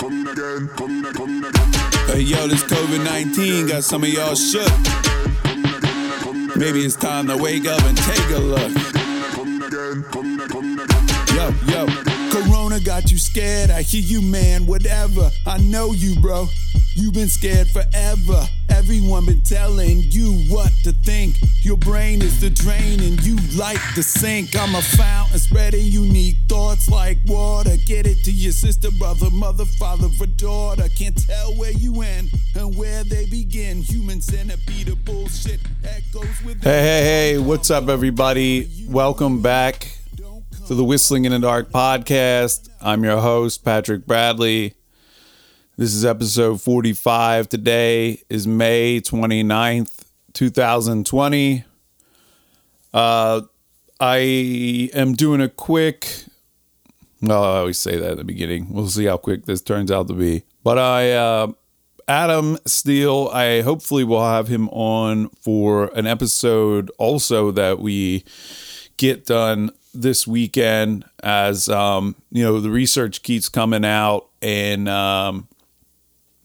Hey yo, this COVID-19 got some of y'all shook. Maybe it's time to wake up and take a look. Yo, yo, Corona got you scared, I hear you man, whatever. I know you bro, you've been scared forever. Everyone been telling you what to think. Your brain is the drain and you like the sink. I'm a fountain spreading unique thoughts like water. Get it to your sister, brother, mother, father, or daughter. Can't tell where you end and where they begin. Human centipede of bullshit echoes with. Hey, what's up everybody? Welcome back to the Whistling in the Dark podcast. I'm your host, Patrick Bradley. This is episode 45. Today is May 29th, 2020. I am doing a quick... Well, I always say that at the beginning. We'll see how quick this turns out to be. But Adam Steele, I hopefully will have him on for an episode also that we get done this weekend as, you know, the research keeps coming out and...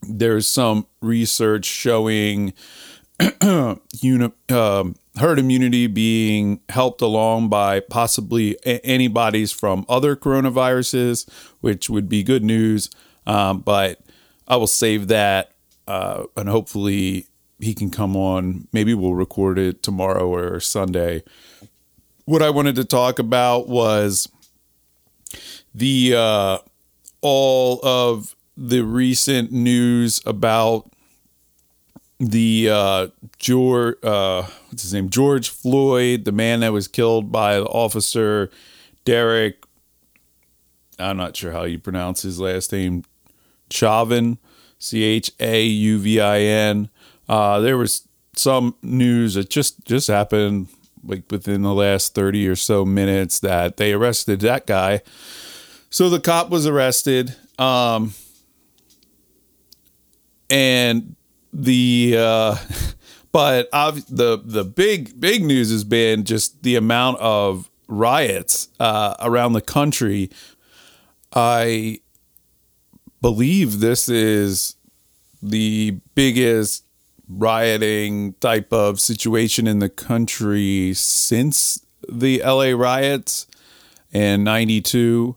There's some research showing herd immunity being helped along by possibly antibodies from other coronaviruses, which would be good news. But I will save that and hopefully he can come on. Maybe we'll record it tomorrow or Sunday. What I wanted to talk about was the all of the recent news about the George Floyd, the man that was killed by the officer Derek. I'm not sure how you pronounce his last name, Chauvin, Chauvin. There was some news that just happened like within the last 30 or so minutes that they arrested that guy. So the cop was arrested. And the but the big news has been just the amount of riots around the country. I believe this is the biggest rioting type of situation in the country since the LA riots in '92.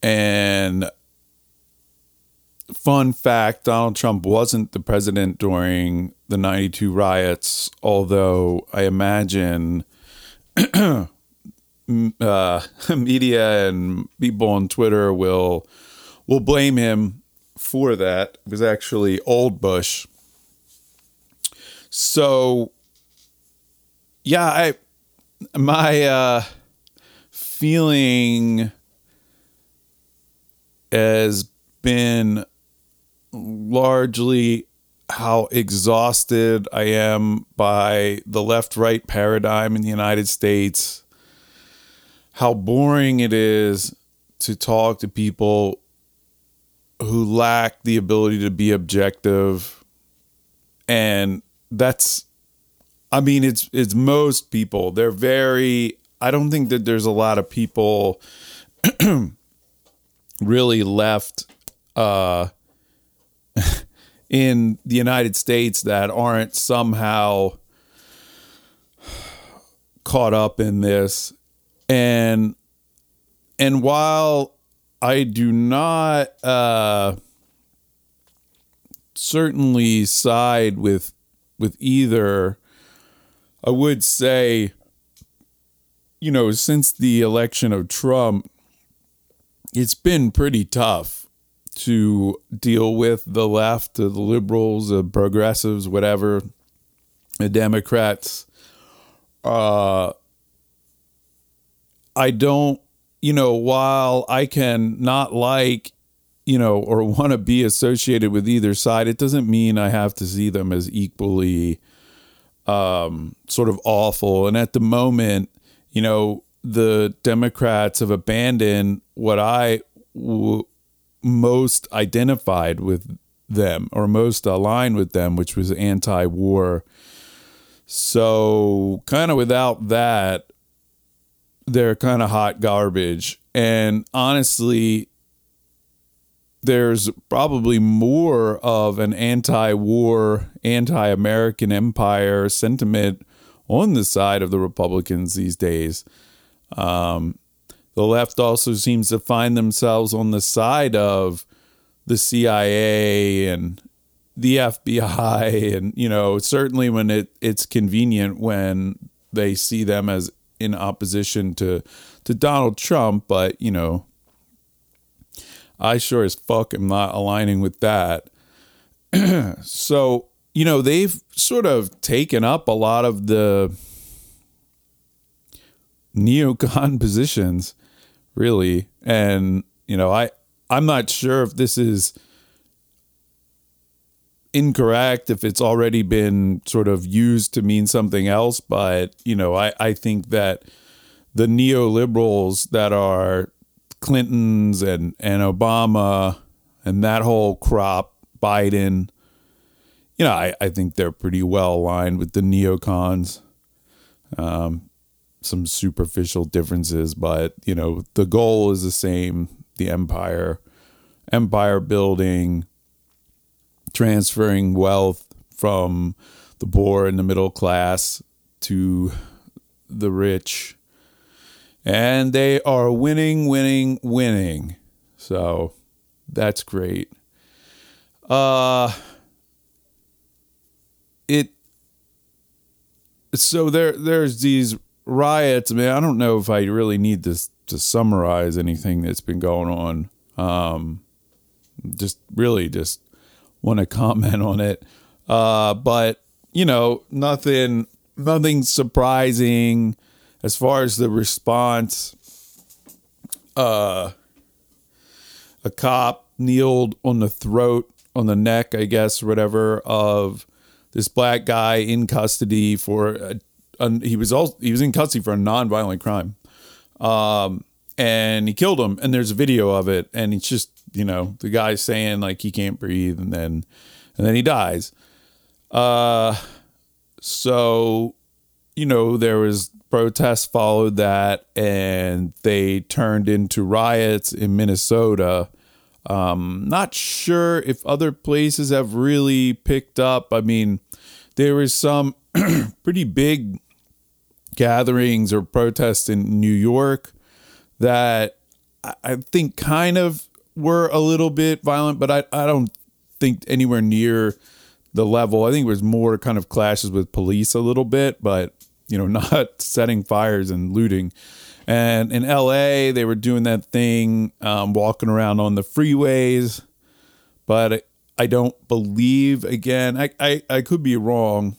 And fun fact, Donald Trump wasn't the president during the '92 riots, although I imagine media and people on Twitter will blame him for that. It was actually old Bush. So, yeah, my feeling has been largely how exhausted I am by the left-right paradigm in the United States, how boring it is to talk to people who lack the ability to be objective. And that's, I mean, it's most people. They're very, I don't think that there's a lot of people really left in the United States that aren't somehow caught up in this. And while I do not certainly side with either, I would say, you know, since the election of Trump, it's been pretty tough to deal with the left, the liberals, the progressives, whatever, the Democrats. I don't, you know, while I can not like, you know, or want to be associated with either side, it doesn't mean I have to see them as equally sort of awful. And at the moment, you know, the Democrats have abandoned what I most identified with them or most aligned with them, which was anti-war. So kind of without that, they're kind of hot garbage. And honestly, there's probably more of an anti-war, anti-American empire sentiment on the side of the Republicans these days. The left also seems to find themselves on the side of the CIA and the FBI. And, you know, certainly when it's convenient, when they see them as in opposition to Donald Trump. But, you know, I sure as fuck am not aligning with that. So, you know, they've sort of taken up a lot of the neocon positions, really. And, you know, I'm not sure if this is incorrect, if it's already been sort of used to mean something else. But, you know, I think that the neoliberals that are Clintons and Obama and that whole crop, Biden, you know, I think they're pretty well aligned with the neocons. Some superficial differences, but, you know, the goal is the same. The empire building, transferring wealth from the poor and the middle class to the rich. And they are winning. So that's great. There's these riots. I mean, I don't know if I really need this to summarize anything that's been going on. Just want to comment on it. But, you know, nothing surprising as far as the response. A cop kneeled on the neck, I guess, or whatever, of this black guy in custody he was in custody for a nonviolent crime. And he killed him, and there's a video of it, and it's just, you know, the guy saying like he can't breathe, and then he dies. So, you know, there was protests followed that, and they turned into riots in Minnesota. Not sure if other places have really picked up. I mean, there was some pretty big gatherings or protests in New York that I think kind of were a little bit violent, but I don't think anywhere near the level. I think it was more kind of clashes with police a little bit, but, you know, not setting fires and looting. And in LA, they were doing that thing, walking around on the freeways. But I don't believe, again, I could be wrong,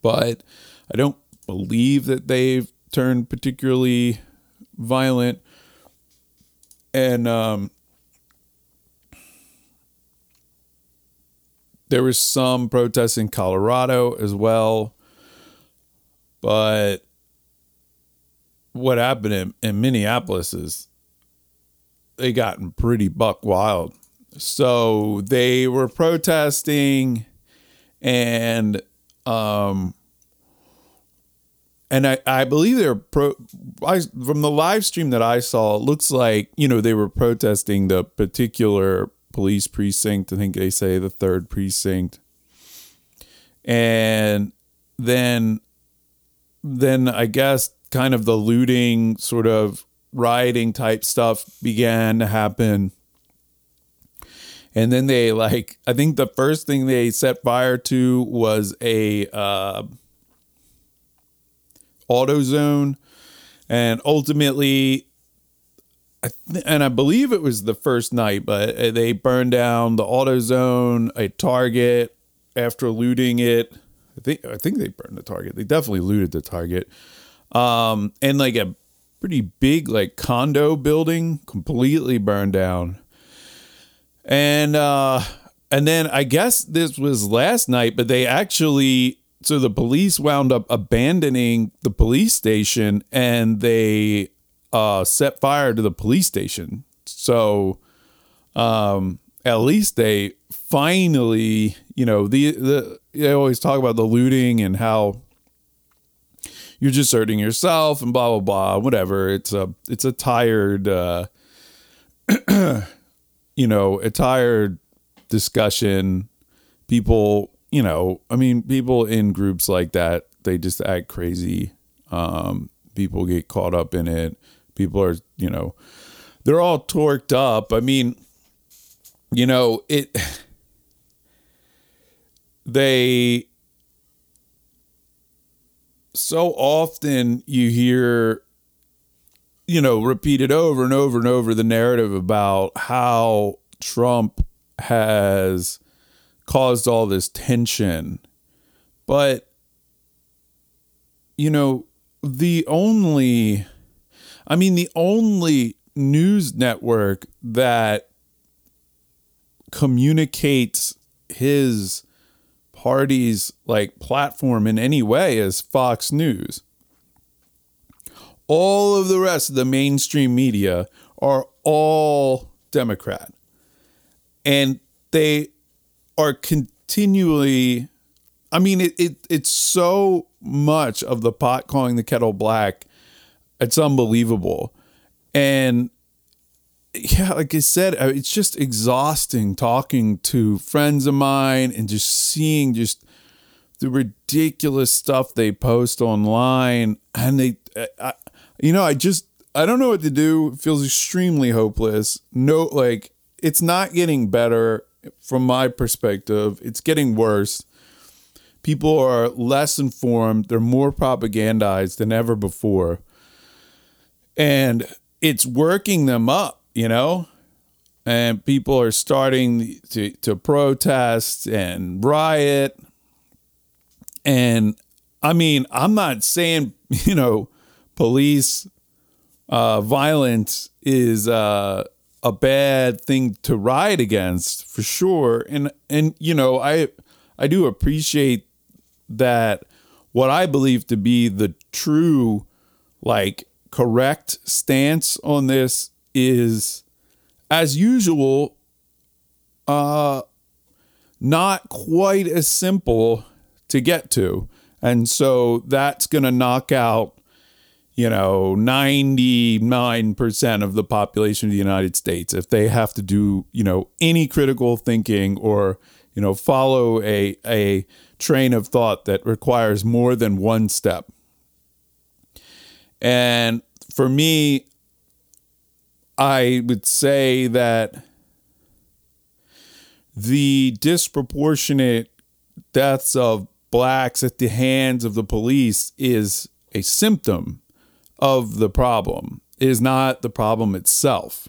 but I don't believe that they've turned particularly violent. And there was some protests in Colorado as well. But what happened in Minneapolis is they gotten pretty buck wild. So they were protesting, and I believe from the live stream that I saw, it looks like, you know, they were protesting the particular police precinct. I think they say the 3rd precinct. And then I guess kind of the looting, sort of rioting type stuff began to happen. And then they, like, I think the first thing they set fire to was a AutoZone, and ultimately and I believe it was the first night, but they burned down the AutoZone, a Target, after looting it. I think they burned the Target. They definitely looted the Target, and like a pretty big like condo building completely burned down. And and then I guess this was last night, but they actually, so the police wound up abandoning the police station, and they set fire to the police station. So at least they finally, you know, they always talk about the looting and how you're just hurting yourself and blah, blah, blah, whatever. It's a tired you know, entire discussion. People, you know, I mean, people in groups like that, they just act crazy. People get caught up in it. People are, you know, they're all torqued up. I mean, you know, it, they, so often you hear, you know, repeated over and over and over the narrative about how Trump has caused all this tension. But, you know, the only news network that communicates his party's like platform in any way is Fox News. All of the rest of the mainstream media are all Democrat, and they are continually, I mean, it's so much of the pot calling the kettle black. It's unbelievable. And yeah, like I said, it's just exhausting talking to friends of mine and just seeing just the ridiculous stuff they post online. And I don't know what to do. It feels extremely hopeless. No, like, it's not getting better from my perspective. It's getting worse. People are less informed. They're more propagandized than ever before. And it's working them up. You know, and people are starting to protest and riot. And I mean, I'm not saying, you know, police violence is a bad thing to riot against, for sure. And you know, I do appreciate that what I believe to be the true, like, correct stance on this is, as usual, not quite as simple to get to. And so that's going to knock out, you know, 99% of the population of the United States if they have to do, you know, any critical thinking or, you know, follow a train of thought that requires more than one step. And for me, I would say that the disproportionate deaths of blacks at the hands of the police is a symptom of the problem. It is not the problem itself.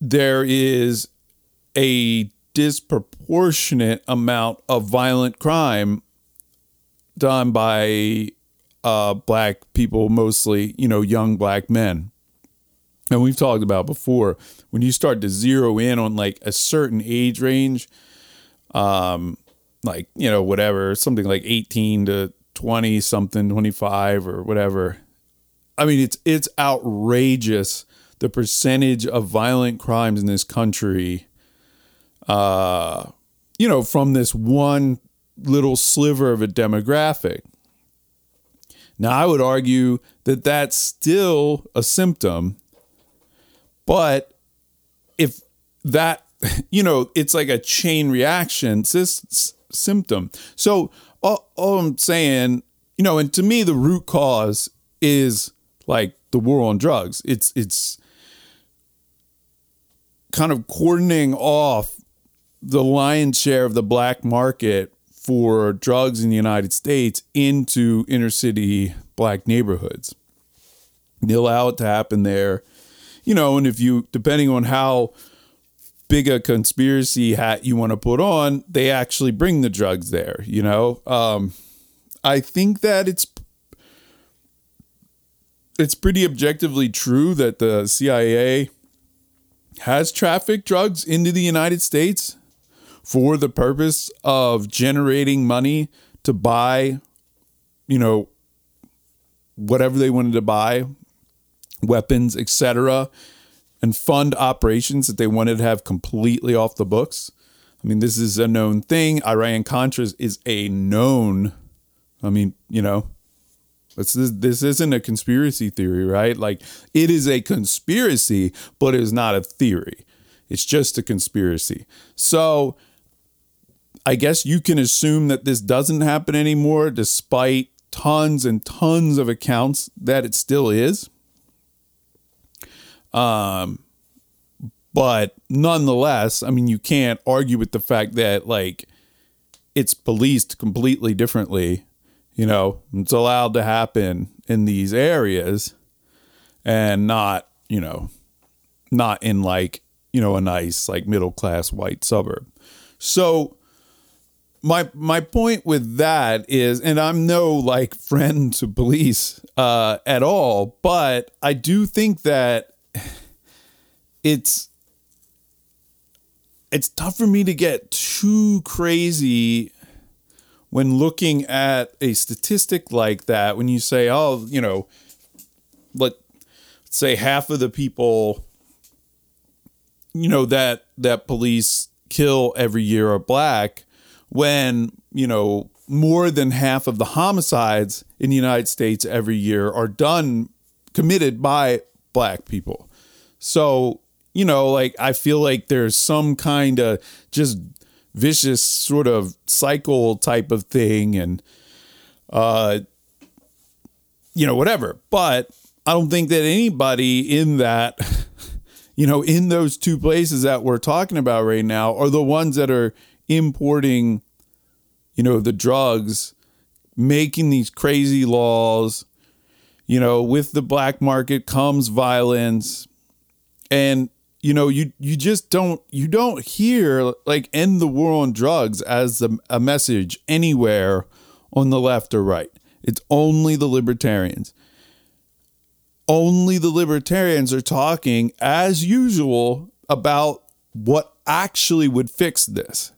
There is a disproportionate amount of violent crime done by black people, mostly, you know, young black men. And we've talked about before, when you start to zero in on like a certain age range, like, you know, whatever, something like 18 to 20 something, 25 or whatever. I mean, it's outrageous, the percentage of violent crimes in this country, you know, from this one little sliver of a demographic. Now, I would argue that that's still a symptom, but if that, you know, it's like a chain reaction, this symptom. So all I'm saying, you know, and to me, the root cause is like the war on drugs. It's kind of cordoning off the lion's share of the black market for drugs in the United States into inner city black neighborhoods. They allow it to happen there, you know, and if you, depending on how big a conspiracy hat you want to put on, they actually bring the drugs there, you know. I think that it's pretty objectively true that the CIA has trafficked drugs into the United States for the purpose of generating money to buy, you know, whatever they wanted to buy, weapons, etc., and fund operations that they wanted to have completely off the books. I mean, this is a known thing. Iran Contra is a known, I mean, you know, This isn't a conspiracy theory, right? Like, it is a conspiracy, but it's not a theory. It's just a conspiracy. So I guess you can assume that this doesn't happen anymore, despite tons and tons of accounts that it still is. But nonetheless, I mean, you can't argue with the fact that, like, it's policed completely differently. You know, it's allowed to happen in these areas and not, you know, not in, like, you know, a nice, like, middle class white suburb. So my point with that is, and I'm no, like, friend to police at all, but I do think that it's tough for me to get too crazy when looking at a statistic like that, when you say, oh, you know, let's say half of the people, you know, that police kill every year are black, when, you know, more than half of the homicides in the United States every year are committed by black people. So, you know, like, I feel like there's some kind of just vicious sort of cycle type of thing and, you know, whatever. But I don't think that anybody in that, you know, in those two places that we're talking about right now are the ones that are importing, you know, the drugs, making these crazy laws. You know, with the black market comes violence. And, you know, you just don't hear, like, end the war on drugs as a message anywhere on the left or right. It's only the libertarians. Only the libertarians are talking, as usual, about what actually would fix this.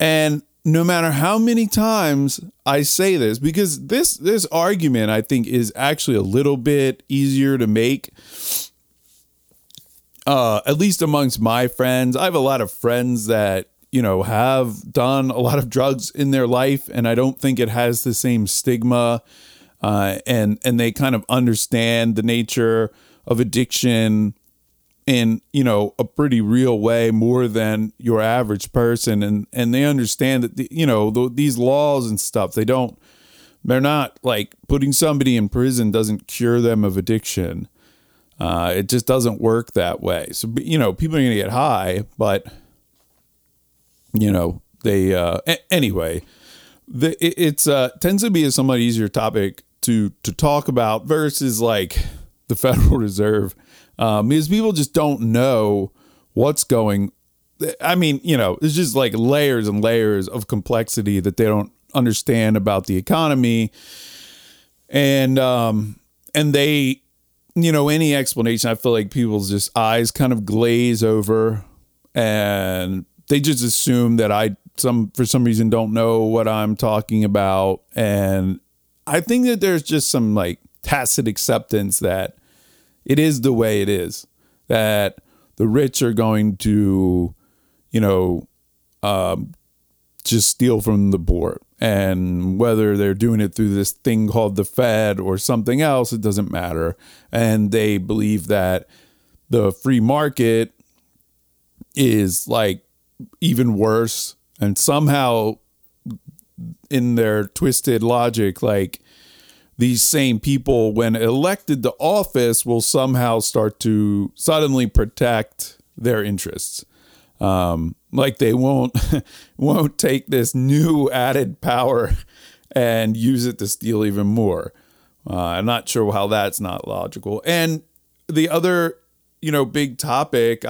And no matter how many times I say this, because this argument, I think, is actually a little bit easier to make. At least amongst my friends. I have a lot of friends that, you know, have done a lot of drugs in their life, and I don't think it has the same stigma. And they kind of understand the nature of addiction in, you know, a pretty real way, more than your average person. And they understand that, you know, these laws and stuff, they're not, like, putting somebody in prison doesn't cure them of addiction. It just doesn't work that way. So, you know, people are going to get high, but, you know, they, anyway, it's tends to be a somewhat easier topic to talk about versus, like, the Federal Reserve, because people just don't know what's going. I mean, you know, it's just, like, layers and layers of complexity that they don't understand about the economy. And they, you know, any explanation, I feel like people's just eyes kind of glaze over, and they just assume that for some reason, don't know what I'm talking about. And I think that there's just some, like, tacit acceptance that it is the way it is, that the rich are going to, you know, just steal from the poor. And whether they're doing it through this thing called the Fed or something else, it doesn't matter. And they believe that the free market is, like, even worse. And somehow, in their twisted logic, like, these same people, when elected to office, will somehow start to suddenly protect their interests. Like, they won't take this new added power and use it to steal even more. I'm not sure how that's not logical. And the other, you know, big topic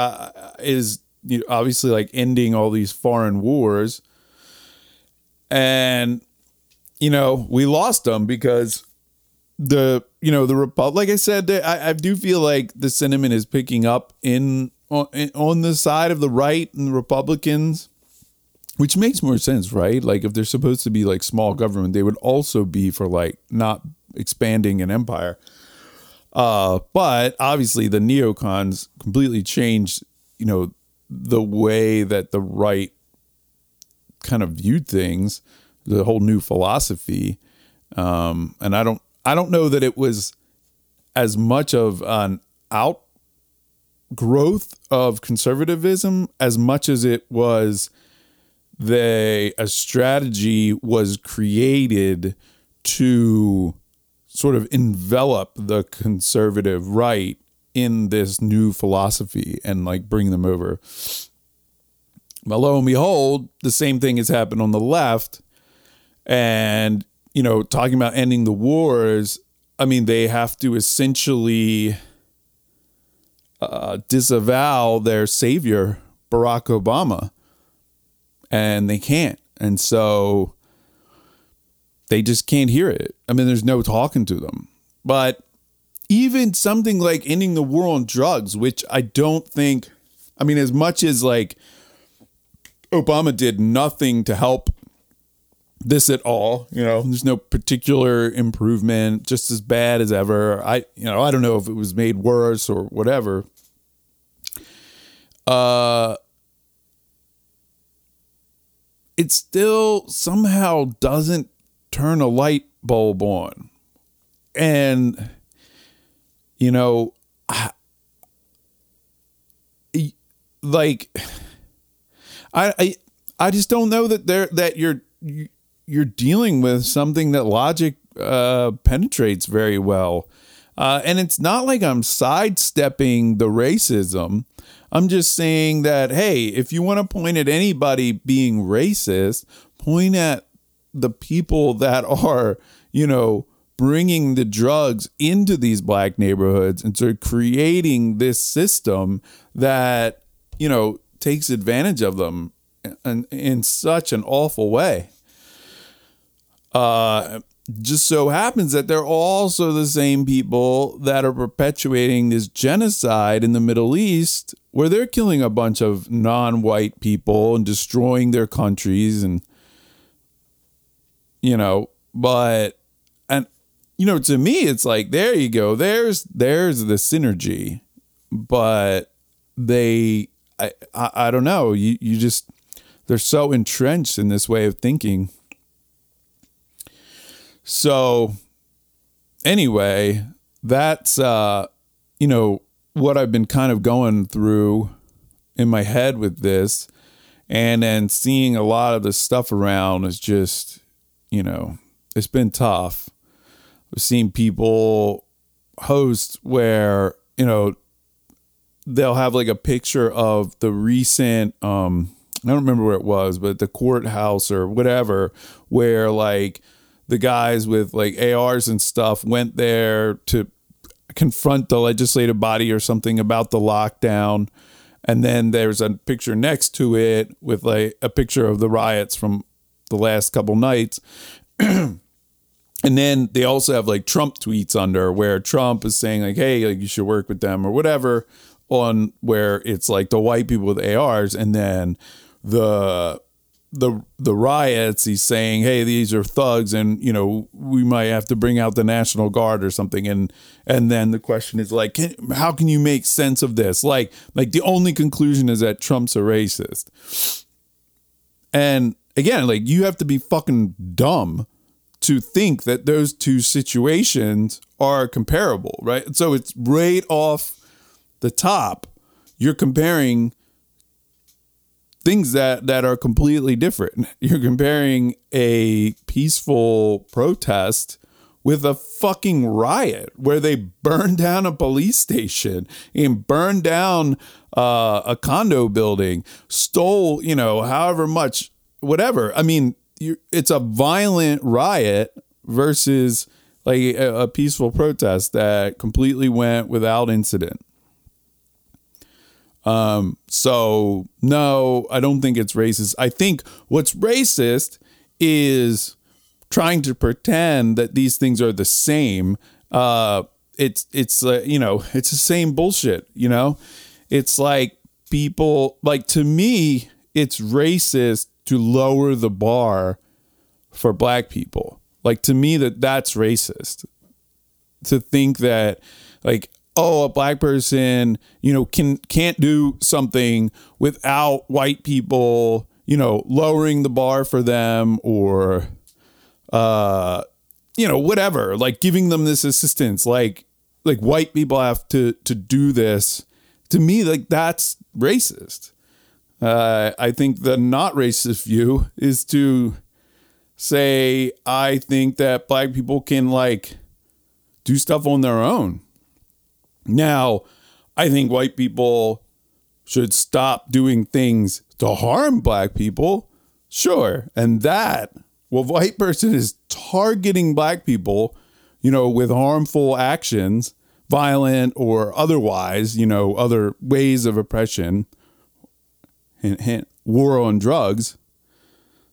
is, you know, obviously, like, ending all these foreign wars. And, you know, we lost them because the Republic, like I said, I do feel like the sentiment is picking up on the side of the right and the Republicans, which makes more sense, right? Like, if they're supposed to be, like, small government, they would also be for, like, not expanding an empire. But obviously the neocons completely changed, you know, the way that the right kind of viewed things, the whole new philosophy. And I don't know that it was as much of an outgrowth of conservatism as much as it was a strategy was created to sort of envelop the conservative right in this new philosophy and like bring them over. But lo and behold, the same thing has happened on the left. And, you know, talking about ending the wars, I mean, they have to essentially disavow their savior, Barack Obama, and they can't. And so they just can't hear it. I mean, there's no talking to them. But even something like ending the war on drugs, which I don't think, I mean, as much as like Obama did nothing to help this at all, you know, there's no particular improvement, just as bad as ever. I don't know if it was made worse or whatever. It still somehow doesn't turn a light bulb on. And, you know, I just don't know that you're dealing with something that logic penetrates very well. And it's not like I'm sidestepping the racism. I'm just saying that, hey, if you want to point at anybody being racist, point at the people that are, you know, bringing the drugs into these black neighborhoods and sort of creating this system that, you know, takes advantage of them in such an awful way. Just so happens that they're also the same people that are perpetuating this genocide in the Middle East, where they're killing a bunch of non-white people and destroying their countries. And, you know, but, and, you know, to me, it's like, there you go. There's the synergy, but I don't know. You just, they're so entrenched in this way of thinking. So anyway, that's, you know, what I've been kind of going through in my head with this, and then seeing a lot of the stuff around is just, you know, it's been tough. I've seen people host where, you know, they'll have like a picture of the recent, I don't remember where it was, but the courthouse or whatever, where like the guys with like ARs and stuff went there to confront the legislative body or something about the lockdown. And then there's a picture next to it with like a picture of the riots from the last couple nights. And then they also have like Trump tweets under where Trump is saying like, hey, like you should work with them or whatever, on where it's like the white people with ARs. And then the riots, he's saying, hey, these are thugs, and, you know, we might have to bring out the National Guard or something. And then the question is like, how can you make sense of this? Like the only conclusion is that Trump's a racist. And again, like, you have to be fucking dumb to think that those two situations are comparable, right? So it's right off the top, you're comparing things that are completely different. You're comparing a peaceful protest with a fucking riot where they burned down a police station and burned down a condo building, stole, you know, however much, whatever. I mean, it's a violent riot versus like a peaceful protest that completely went without incident. So no, I don't think it's racist. I think what's racist is trying to pretend that these things are the same. It's you know, it's the same bullshit, you know, it's like people, like, to me, it's racist to lower the bar for black people. Like, to me, that's racist to think that like, oh, a black person, you know, can't do something without white people, you know, lowering the bar for them, or you know, whatever, like giving them this assistance, like white people have to do this. To me, like, that's racist. I think the not racist view is to say, I think that black people can like do stuff on their own. Now, I think white people should stop doing things to harm black people. Sure. And that, well, white person is targeting black people, you know, with harmful actions, violent or otherwise, you know, other ways of oppression, hint, hint, war on drugs,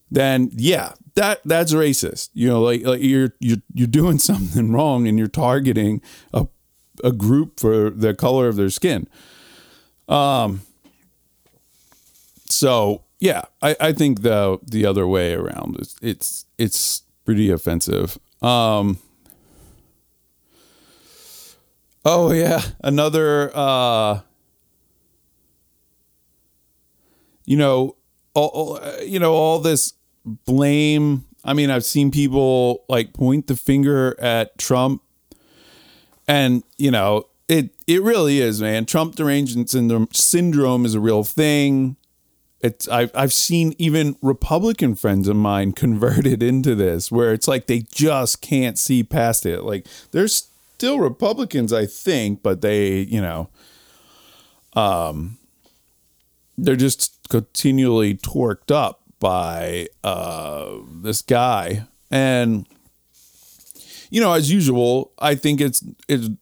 then yeah, that's racist. You know, like you're doing something wrong and you're targeting a group for the color of their skin. So yeah, I think the other way around is it's pretty offensive. Oh yeah, another all this blame. I mean, I've seen people like point the finger at Trump, and you know, it really is, man. Trump derangement syndrome is a real thing. It's I've seen even Republican friends of mine converted into this, where it's like they just can't see past it. Like there's still Republicans, I think, but they, you know, they're just continually torqued up by this guy. And you know, as usual, I think it's you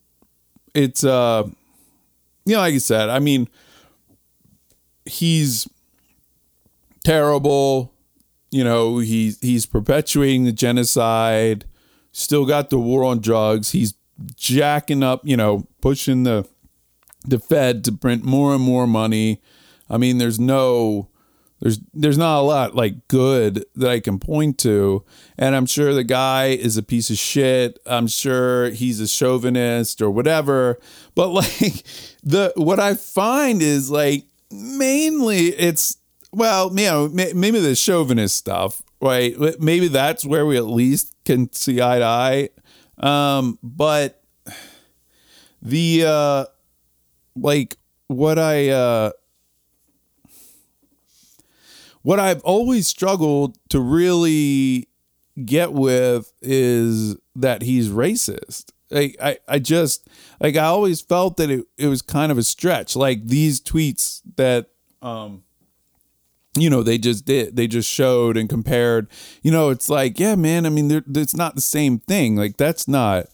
know, like I said, I mean, he's terrible, you know, he's perpetuating the genocide, still got the war on drugs, he's jacking up, you know, pushing the Fed to print more and more money. I mean, there's not a lot like good that I can point to. And I'm sure the guy is a piece of shit. I'm sure he's a chauvinist or whatever. But like what I find is like mainly it's, well, you know, maybe the chauvinist stuff, right? Maybe that's where we at least can see eye to eye. But the, like what I've always struggled to really get with is that he's racist. Like, I just, like, I always felt that it was kind of a stretch, like these tweets that, you know, they just showed and compared, you know, it's like, yeah, man, I mean, it's not the same thing. Like, that's not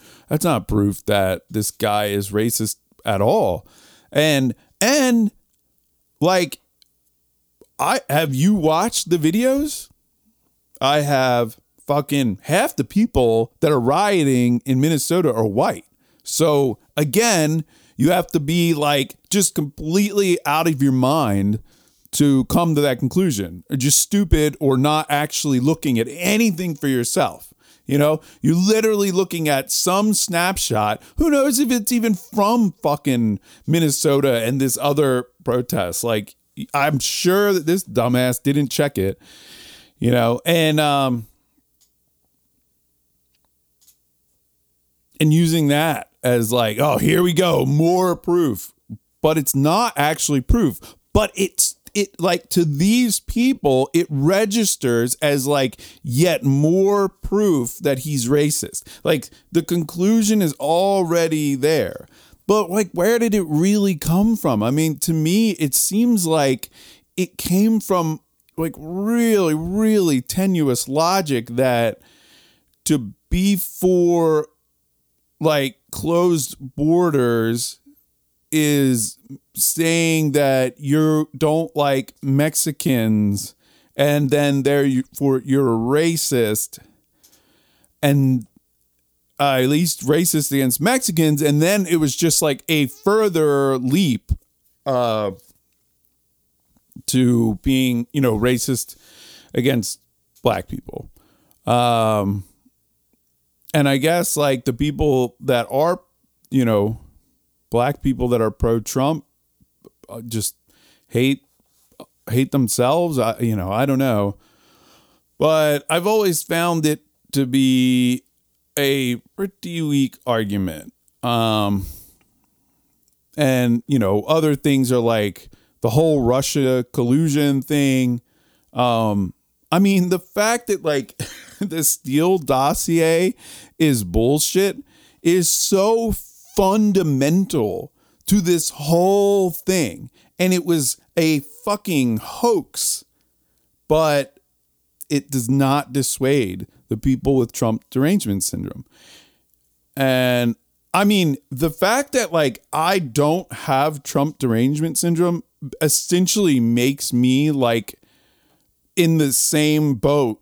proof that this guy is racist at all. And like, have you watched the videos? I have. Fucking half the people that are rioting in Minnesota are white. So again, you have to be like just completely out of your mind to come to that conclusion, or just stupid, or not actually looking at anything for yourself. You know, you're literally looking at some snapshot. Who knows if it's even from fucking Minnesota and this other protest? Like, I'm sure that this dumbass didn't check it, you know, and using that as like, oh, here we go, more proof, but it's not actually proof, but it like to these people, it registers as like yet more proof that he's racist. Like the conclusion is already there, but like, where did it really come from? I mean, to me, it seems like it came from like really, really tenuous logic that to be for like closed borders is saying that you don't like Mexicans, and then therefore you're a racist, and at least racist against Mexicans. And then it was just like a further leap to being, you know, racist against black people. And I guess like the people that are, you know, black people that are pro-Trump just hate themselves. You know, I don't know. But I've always found it to be a pretty weak argument. And, you know, other things are like the whole Russia collusion thing. I mean, the fact that like the Steele dossier is bullshit is so fundamental to this whole thing. And it was a fucking hoax, but it does not dissuade the people with Trump derangement syndrome. And I mean, the fact that like I don't have Trump derangement syndrome essentially makes me like in the same boat.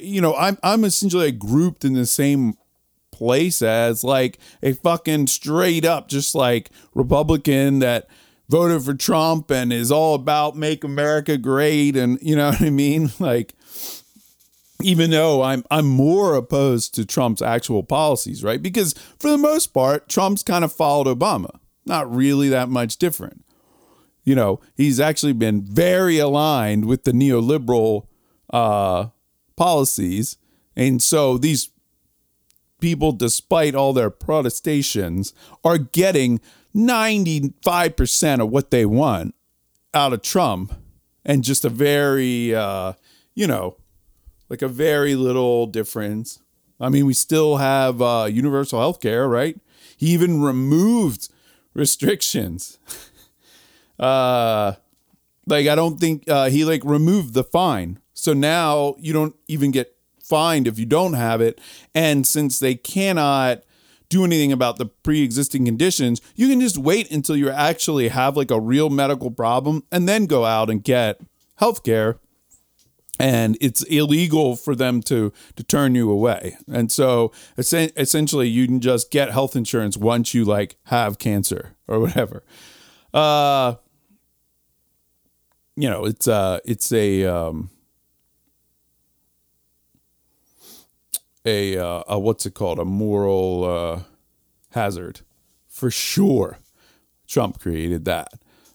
You know, I'm essentially grouped in the same place as like a fucking straight up just like Republican that voted for Trump and is all about make America great. And you know what I mean? Like, even though I'm more opposed to Trump's actual policies, right? Because for the most part, Trump's kind of followed Obama. Not really that much different. You know, he's actually been very aligned with the neoliberal policies. And so these people, despite all their protestations, are getting 95% of what they want out of Trump, and just a very, you know, like a very little difference. I mean, we still have universal health care, right? He even removed restrictions. Like, I don't think he like removed the fine. So now you don't even get fined if you don't have it. And since they cannot do anything about the pre-existing conditions, you can just wait until you actually have like a real medical problem and then go out and get health care. And it's illegal for them to turn you away. And so essentially you can just get health insurance once you like have cancer or whatever. You know, it's a what's it called? A moral hazard for sure. Trump created that.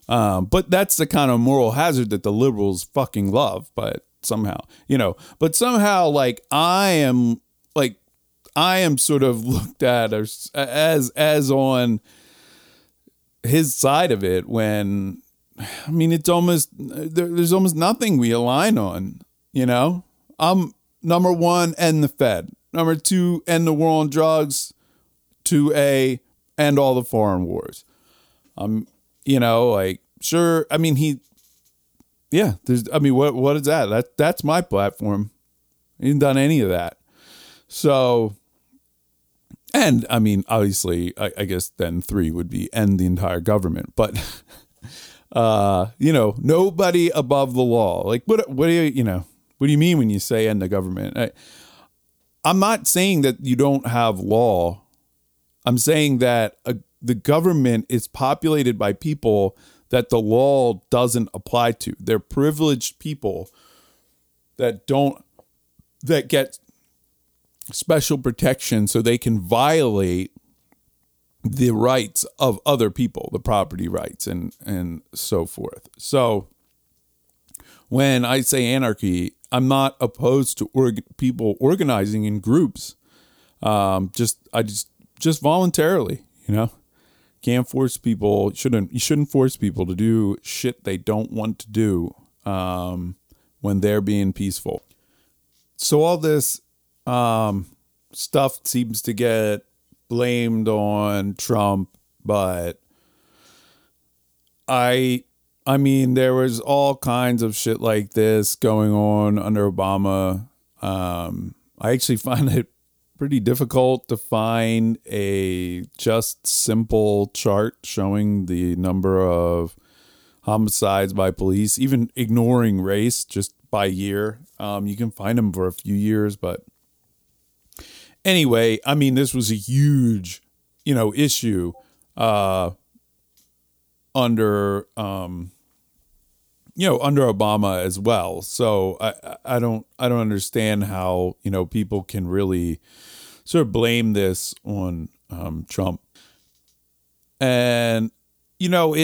But that's the kind of moral hazard that the liberals fucking love. But somehow like I am sort of looked at as on his side of it, when I mean it's almost there's almost nothing we align on. You know, I'm number one, end the Fed; number two, end the war on drugs; end all the foreign wars. You know, like, sure. I mean, what is that? That's my platform. He hasn't done any of that. So, and I mean, obviously, I guess then three would be end the entire government. But, you know, nobody above the law. Like, what do you mean when you say end the government? I'm not saying that you don't have law. I'm saying that the government is populated by people that the law doesn't apply to. They're privileged people that get special protection so they can violate the rights of other people, the property rights and so forth. So when I say anarchy, I'm not opposed to people organizing in groups. Just voluntarily, you know. Can't force people. You shouldn't force people to do shit they don't want to do when they're being peaceful. So all this stuff seems to get blamed on Trump, but I mean there was all kinds of shit like this going on under Obama. I actually find it pretty difficult to find a just simple chart showing the number of homicides by police, even ignoring race, just by year. You can find them for a few years, but anyway, I mean, this was a huge, you know, issue under, you know, under Obama as well. So I don't understand how, you know, people can really sort of blame this on Trump. And, you know,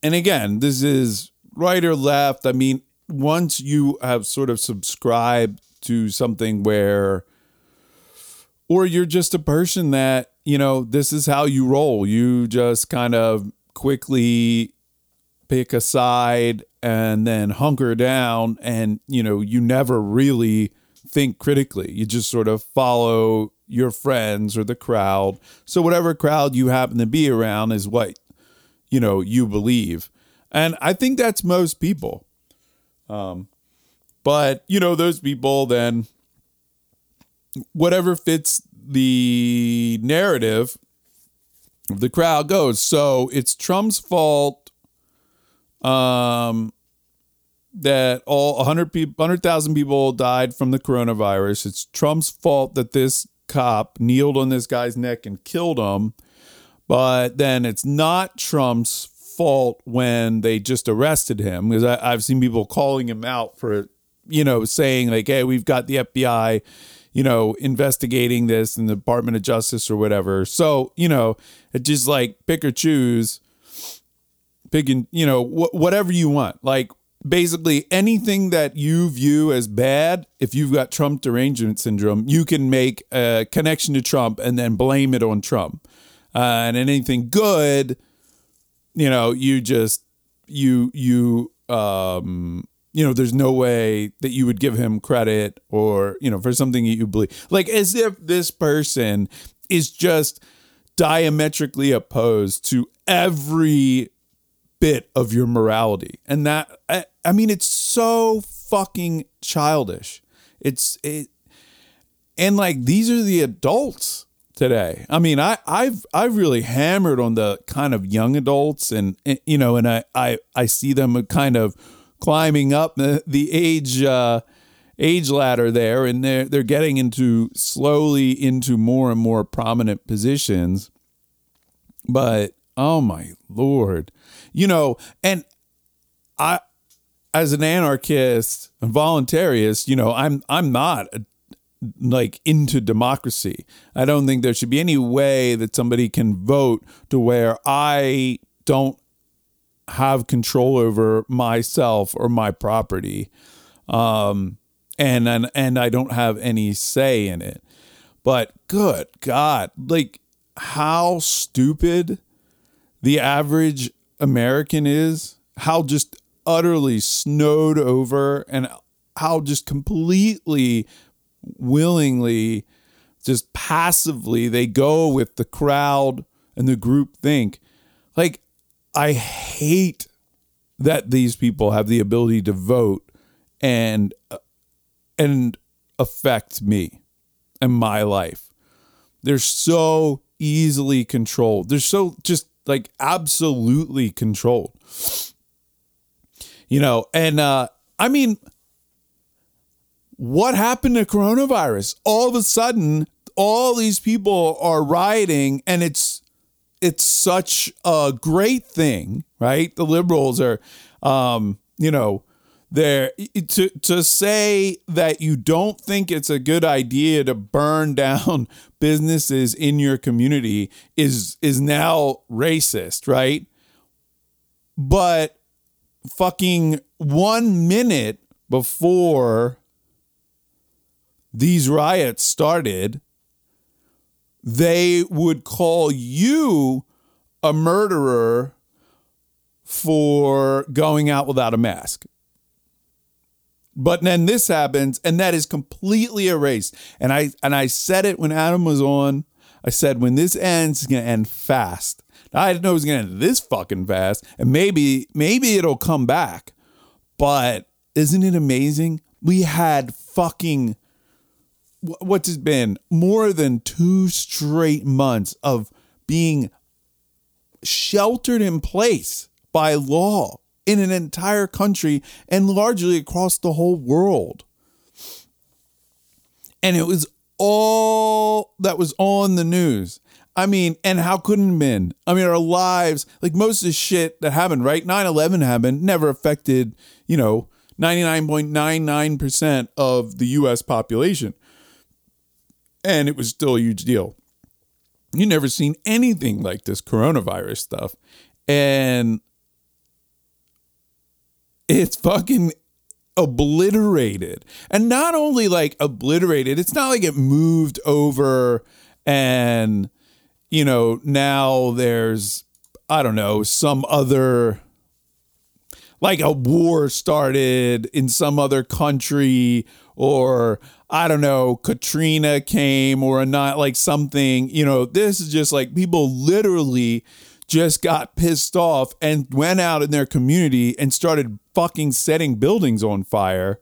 again, this is right or left. I mean, once you have sort of subscribed to something where or you're just a person that, you know, this is how you roll. You just kind of quickly pick a side and then hunker down, and, you know, you never really think critically. You just sort of follow your friends or the crowd. So whatever crowd you happen to be around is what, you know, you believe. And I think that's most people. But, you know, those people then, whatever fits the narrative of the crowd goes. So it's Trump's fault that all 100,000 people died from the coronavirus. It's Trump's fault that this cop kneeled on this guy's neck and killed him. But then it's not Trump's fault when they just arrested him, because I've seen people calling him out for, you know, saying like, hey, we've got the FBI, you know, investigating this in the Department of Justice or whatever. So, you know, it just like pick or choose, picking, you know, whatever you want. Like basically anything that you view as bad, if you've got Trump derangement syndrome, you can make a connection to Trump and then blame it on Trump. And anything good, you know, you just, you know, there's no way that you would give him credit or, you know, for something that you believe. Like as if this person is just diametrically opposed to every bit of your morality. And that, I mean, it's so fucking childish. And like, these are the adults today. I mean, I've really hammered on the kind of young adults and you know, and I see them kind of climbing up the age ladder there, and they're getting into slowly into more and more prominent positions. But oh my Lord, you know, and I, as an anarchist and voluntarist, you know, I'm not like into democracy. I don't think there should be any way that somebody can vote to where I don't have control over myself or my property, and I don't have any say in it. But good God, like how stupid the average American is, how just utterly snowed over, and how just completely willingly, just passively they go with the crowd and the group think. Like, I hate that these people have the ability to vote and affect me and my life. They're so easily controlled. They're so just like absolutely controlled, you know? And, I mean, what happened to coronavirus? All of a sudden, all these people are rioting, and it's such a great thing, right? The liberals are, you know, they're to say that you don't think it's a good idea to burn down businesses in your community is now racist, right? But fucking 1 minute before these riots started, they would call you a murderer for going out without a mask. But then this happens, and that is completely erased. And I said it when Adam was on. I said, when this ends, it's going to end fast. Now, I didn't know it was going to end this fucking fast, and maybe it'll come back. But isn't it amazing? We had fucking, what's it been, more than 2 straight months of being sheltered in place by law in an entire country and largely across the whole world. And it was all that was on the news. I mean, and how couldn't it have been? I mean, our lives, like most of the shit that happened, right? 9/11 happened, never affected, you know, 99.99% of the U.S. population. And it was still a huge deal. You never seen anything like this coronavirus stuff. And it's fucking obliterated. And not only like obliterated, it's not like it moved over and, you know, now there's, I don't know, some other, like a war started in some other country, or I don't know, Katrina came, or not like something, you know, this is just like people literally just got pissed off and went out in their community and started fucking setting buildings on fire.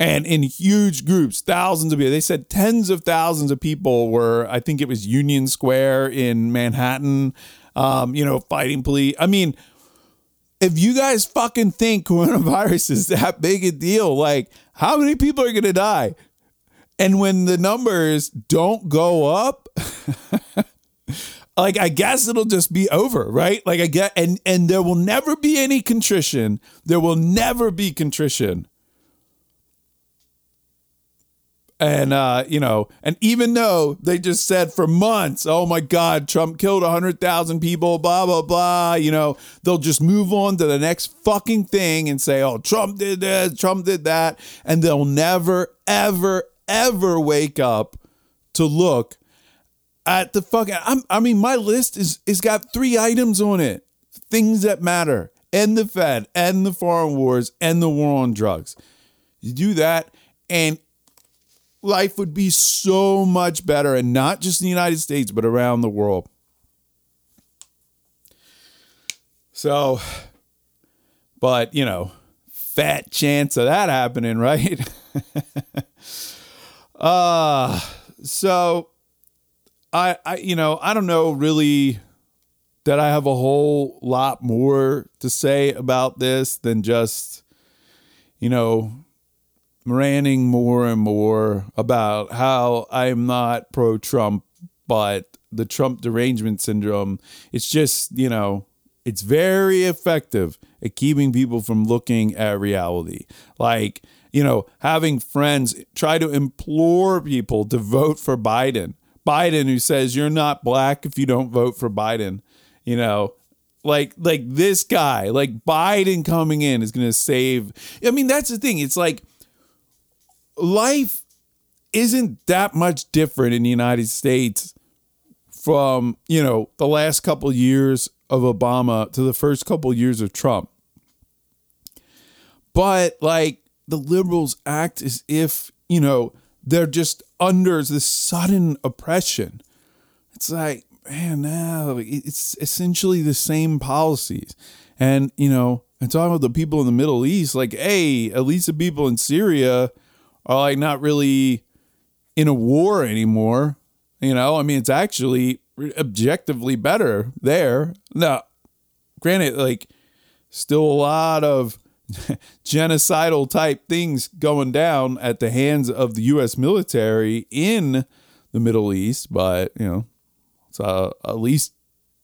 And in huge groups, thousands of people, they said tens of thousands of people were, I think it was Union Square in Manhattan, you know, fighting police. I mean, if you guys fucking think coronavirus is that big a deal, like how many people are going to die? And when the numbers don't go up, like, I guess it'll just be over, right? Like, I get, and there will never be any contrition. There will never be contrition. And, you know, and even though they just said for months, oh my God, Trump killed 100,000 people, blah, blah, blah, you know, they'll just move on to the next fucking thing and say, oh, Trump did this, Trump did that. And they'll never, ever, ever wake up to look at the fucking, I mean, my list is got 3 items on it. Things that matter. End the Fed, end the foreign wars, end the war on drugs. You do that and life would be so much better, and not just in the United States, but around the world. So, but, you know, fat chance of that happening, right? So... I you know, I don't know really that I have a whole lot more to say about this than just, you know, ranting more and more about how I'm not pro-Trump, but the Trump derangement syndrome, it's just, you know, it's very effective at keeping people from looking at reality. Like, you know, having friends try to implore people to vote for Biden. Biden, who says you're not black if you don't vote for Biden, you know, like this guy, like Biden coming in is going to save. I mean, that's the thing. It's like life isn't that much different in the United States from, you know, the last couple years of Obama to the first couple years of Trump. But like the liberals act as if, you know, they're just under this sudden oppression. It's like, man, no, it's essentially the same policies. And, you know, I'm talking about the people in the Middle East, like, hey, at least the people in Syria are like not really in a war anymore. You know, I mean, it's actually objectively better there. Now, granted, like still a lot of genocidal type things going down at the hands of the U.S. military in the Middle East, but you know, it's at least,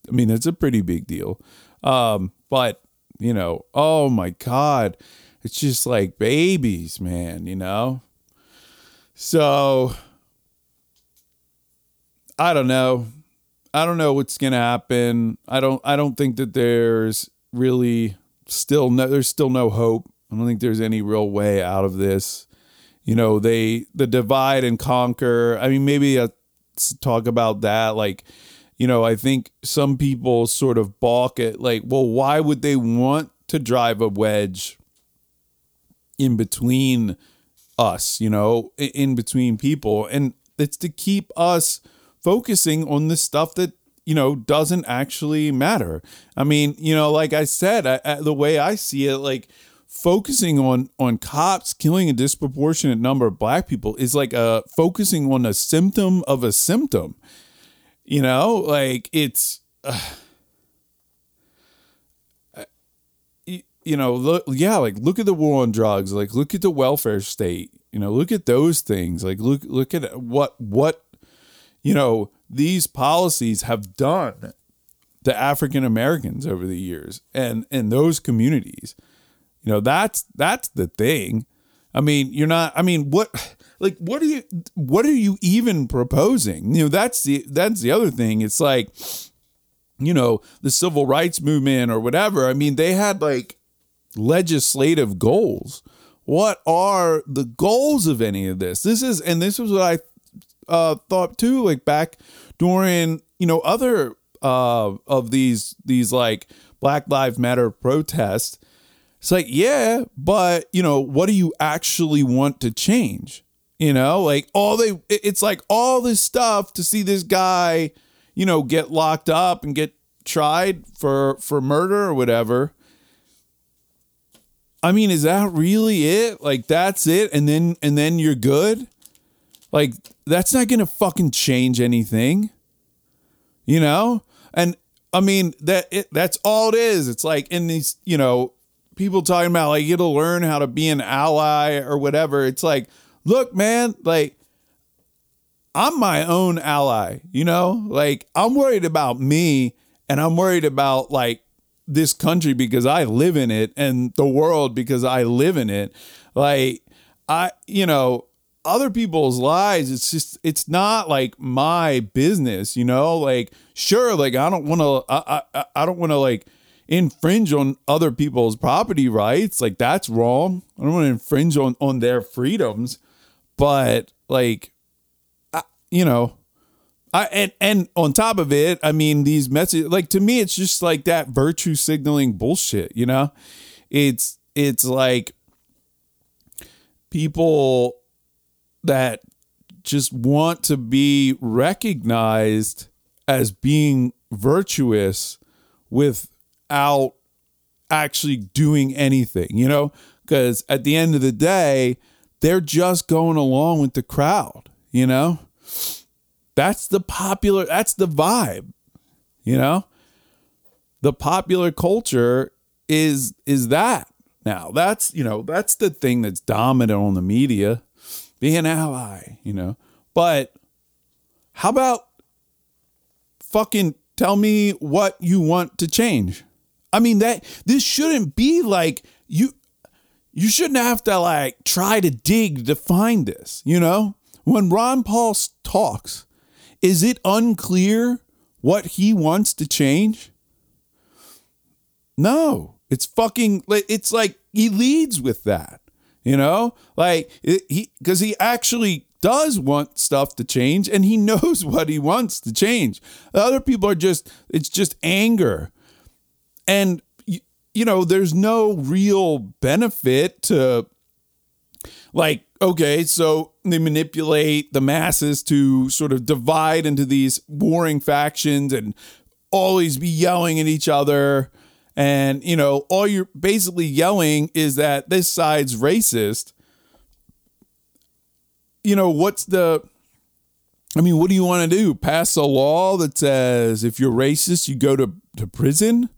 I mean, it's a pretty big deal. But you know, oh my God, it's just like babies, man. You know, so I don't know. I don't know what's gonna happen. I don't think that there's really. There's still no hope. I don't think there's any real way out of this. You know, the divide and conquer. I mean, maybe I'll talk about that. Like, you know, I think some people sort of balk at like, well, why would they want to drive a wedge in between us, you know, in between people? And it's to keep us focusing on the stuff that, you know, doesn't actually matter. I mean, you know, like I said, the way I see it, like focusing on cops killing a disproportionate number of black people is like focusing on a symptom of a symptom. You know, like it's, you know, look at the war on drugs, like look at the welfare state, you know, look at those things, like look at what, you know, these policies have done to African Americans over the years and in those communities. You know, that's the thing. I mean, what are you even proposing? You know, that's the other thing. It's like, you know, the civil rights movement or whatever. I mean, they had like legislative goals what are the goals of any of this? This was what I thought too, like back during, other of these like Black Lives Matter protests. It's like, yeah, but what do you actually want to change? It's like all this stuff to see this guy, get locked up and get tried for murder or whatever. I mean, is that really it? Like, that's it? And then you're good? Like, that's not going to fucking change anything. And I mean, that's all it is. It's like in these, people talking about like, you got to learn how to be an ally or whatever. It's like, look, man, like I'm my own ally, like I'm worried about me and I'm worried about like this country because I live in it and the world because I live in it. Like I, other people's lives, it's not like my business, like, sure. Like I don't want to like infringe on other people's property rights. Like that's wrong. I don't want to infringe on their freedoms, but like, and on top of it, I mean, these messages, like to me, it's just like that virtue signaling bullshit, it's like people that just want to be recognized as being virtuous without actually doing anything, because at the end of the day, they're just going along with the crowd, That's the vibe, the popular culture is that now that's the thing that's dominant on the media, be an ally, but how about fucking tell me what you want to change? I mean, that this shouldn't be like you shouldn't have to like try to dig to find this, when Ron Paul talks. Is it unclear what he wants to change? No, it's like he leads with that, like because he actually does want stuff to change and he knows what he wants to change. The other people are it's just anger. And, there's no real benefit to like, okay, so they manipulate the masses to sort of divide into these warring factions and always be yelling at each other. And, all you're basically yelling is that this side's racist. What do you want to do? Pass a law that says if you're racist, you go to prison?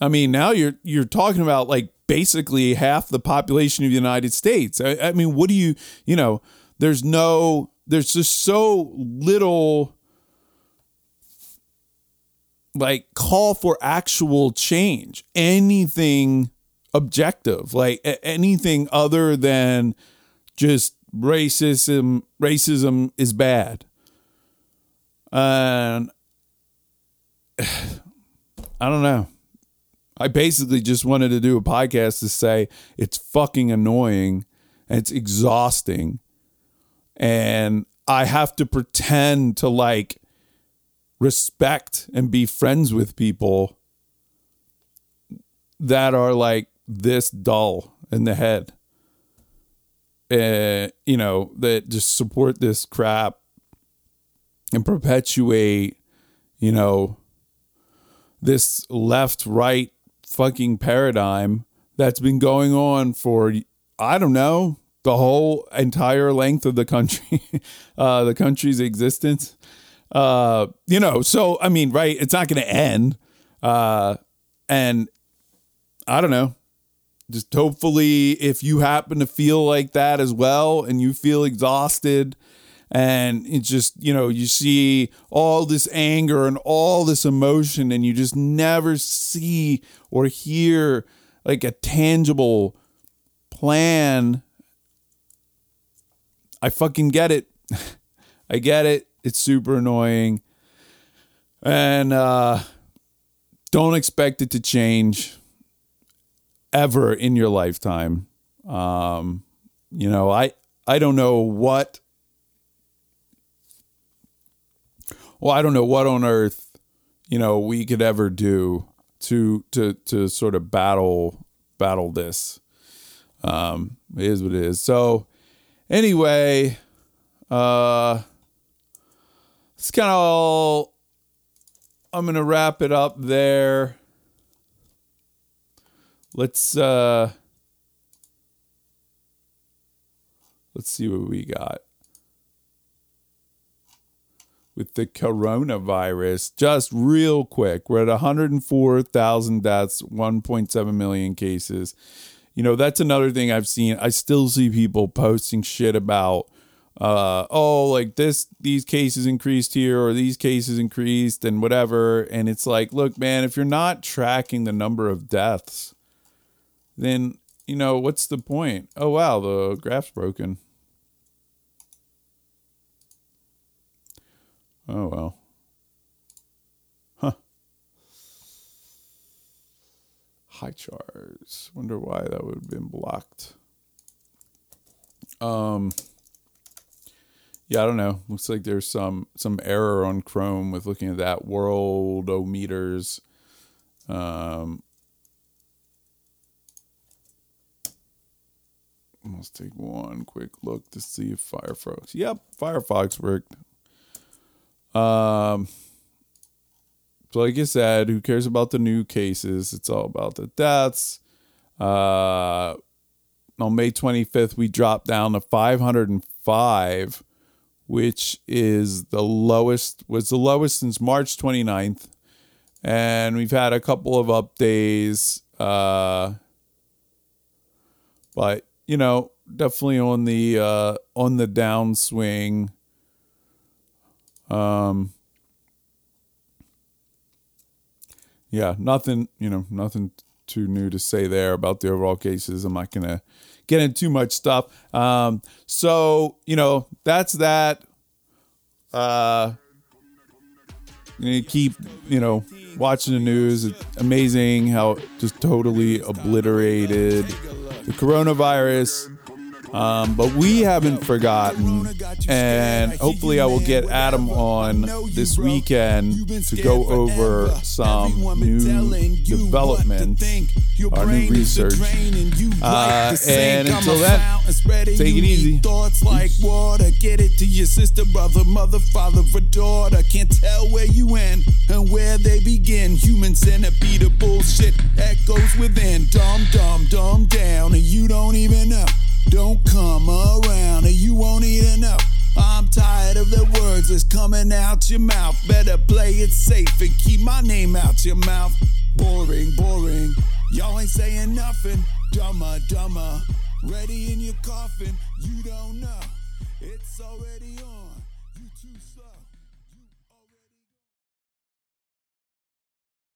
I mean, now you're talking about like basically half the population of the United States. I mean, what do you, there's just so little like call for actual change, anything objective, like anything other than just racism is bad. And I don't know. I basically just wanted to do a podcast to say it's fucking annoying and it's exhausting. And I have to pretend to like respect and be friends with people that are like this dull in the head. That just support this crap and perpetuate, this left-right fucking paradigm that's been going on for, I don't know, the whole entire length of the country, the country's existence. So, I mean, right, it's not going to end. And I don't know. Just hopefully if you happen to feel like that as well and you feel exhausted and it's just, you see all this anger and all this emotion and you just never see or hear like a tangible plan. I fucking get it. I get it. It's super annoying. And don't expect it to change ever in your lifetime. You know, I don't know what. Well, I don't know what on earth, you know, we could ever do to sort of battle this. It is what it is. So anyway, it's kind of all. I'm going to wrap it up there. Let's see what we got with the coronavirus. Just real quick, we're at 104,000 deaths, 1.7 million cases. You know, that's another thing I've seen. I still see people posting shit about, like these cases increased here or these cases increased and whatever. And it's like, look, man, if you're not tracking the number of deaths, then, you know, what's the point? Oh, wow, the graph's broken. Oh, well. Huh. High charts. Wonder why that would have been blocked. Yeah, I don't know. Looks like there's some error on Chrome with looking at that worldometers. Let's take one quick look to see if Firefox. Yep, Firefox worked. So like I said, who cares about the new cases? It's all about the deaths. On May 25th, we dropped down to 505, which is the lowest since March 29th. And we've had a couple of up days. But you know, definitely on the downswing. Yeah, nothing too new to say there about the overall cases. I'm not going to get into too much stuff. So, you know, that's that. You keep, you know, watching the news. It's amazing how it just totally obliterated the coronavirus. But we haven't forgotten, and hopefully I will get Adam on this weekend to go over some new development, our new research. And until then, take it easy. Thoughts like water, get it to your sister, brother, mother, father, or daughter. Can't tell where you end and where they begin. Human centipede of bullshit echoes within. Dumb, dumb, dumb down, and you don't even know. Don't come around or you won't eat enough. I'm tired of the words that's coming out your mouth. Better play it safe and keep my name out your mouth. Boring, boring. Y'all ain't saying nothing. Dumber, dumber. Ready in your coffin. You don't know.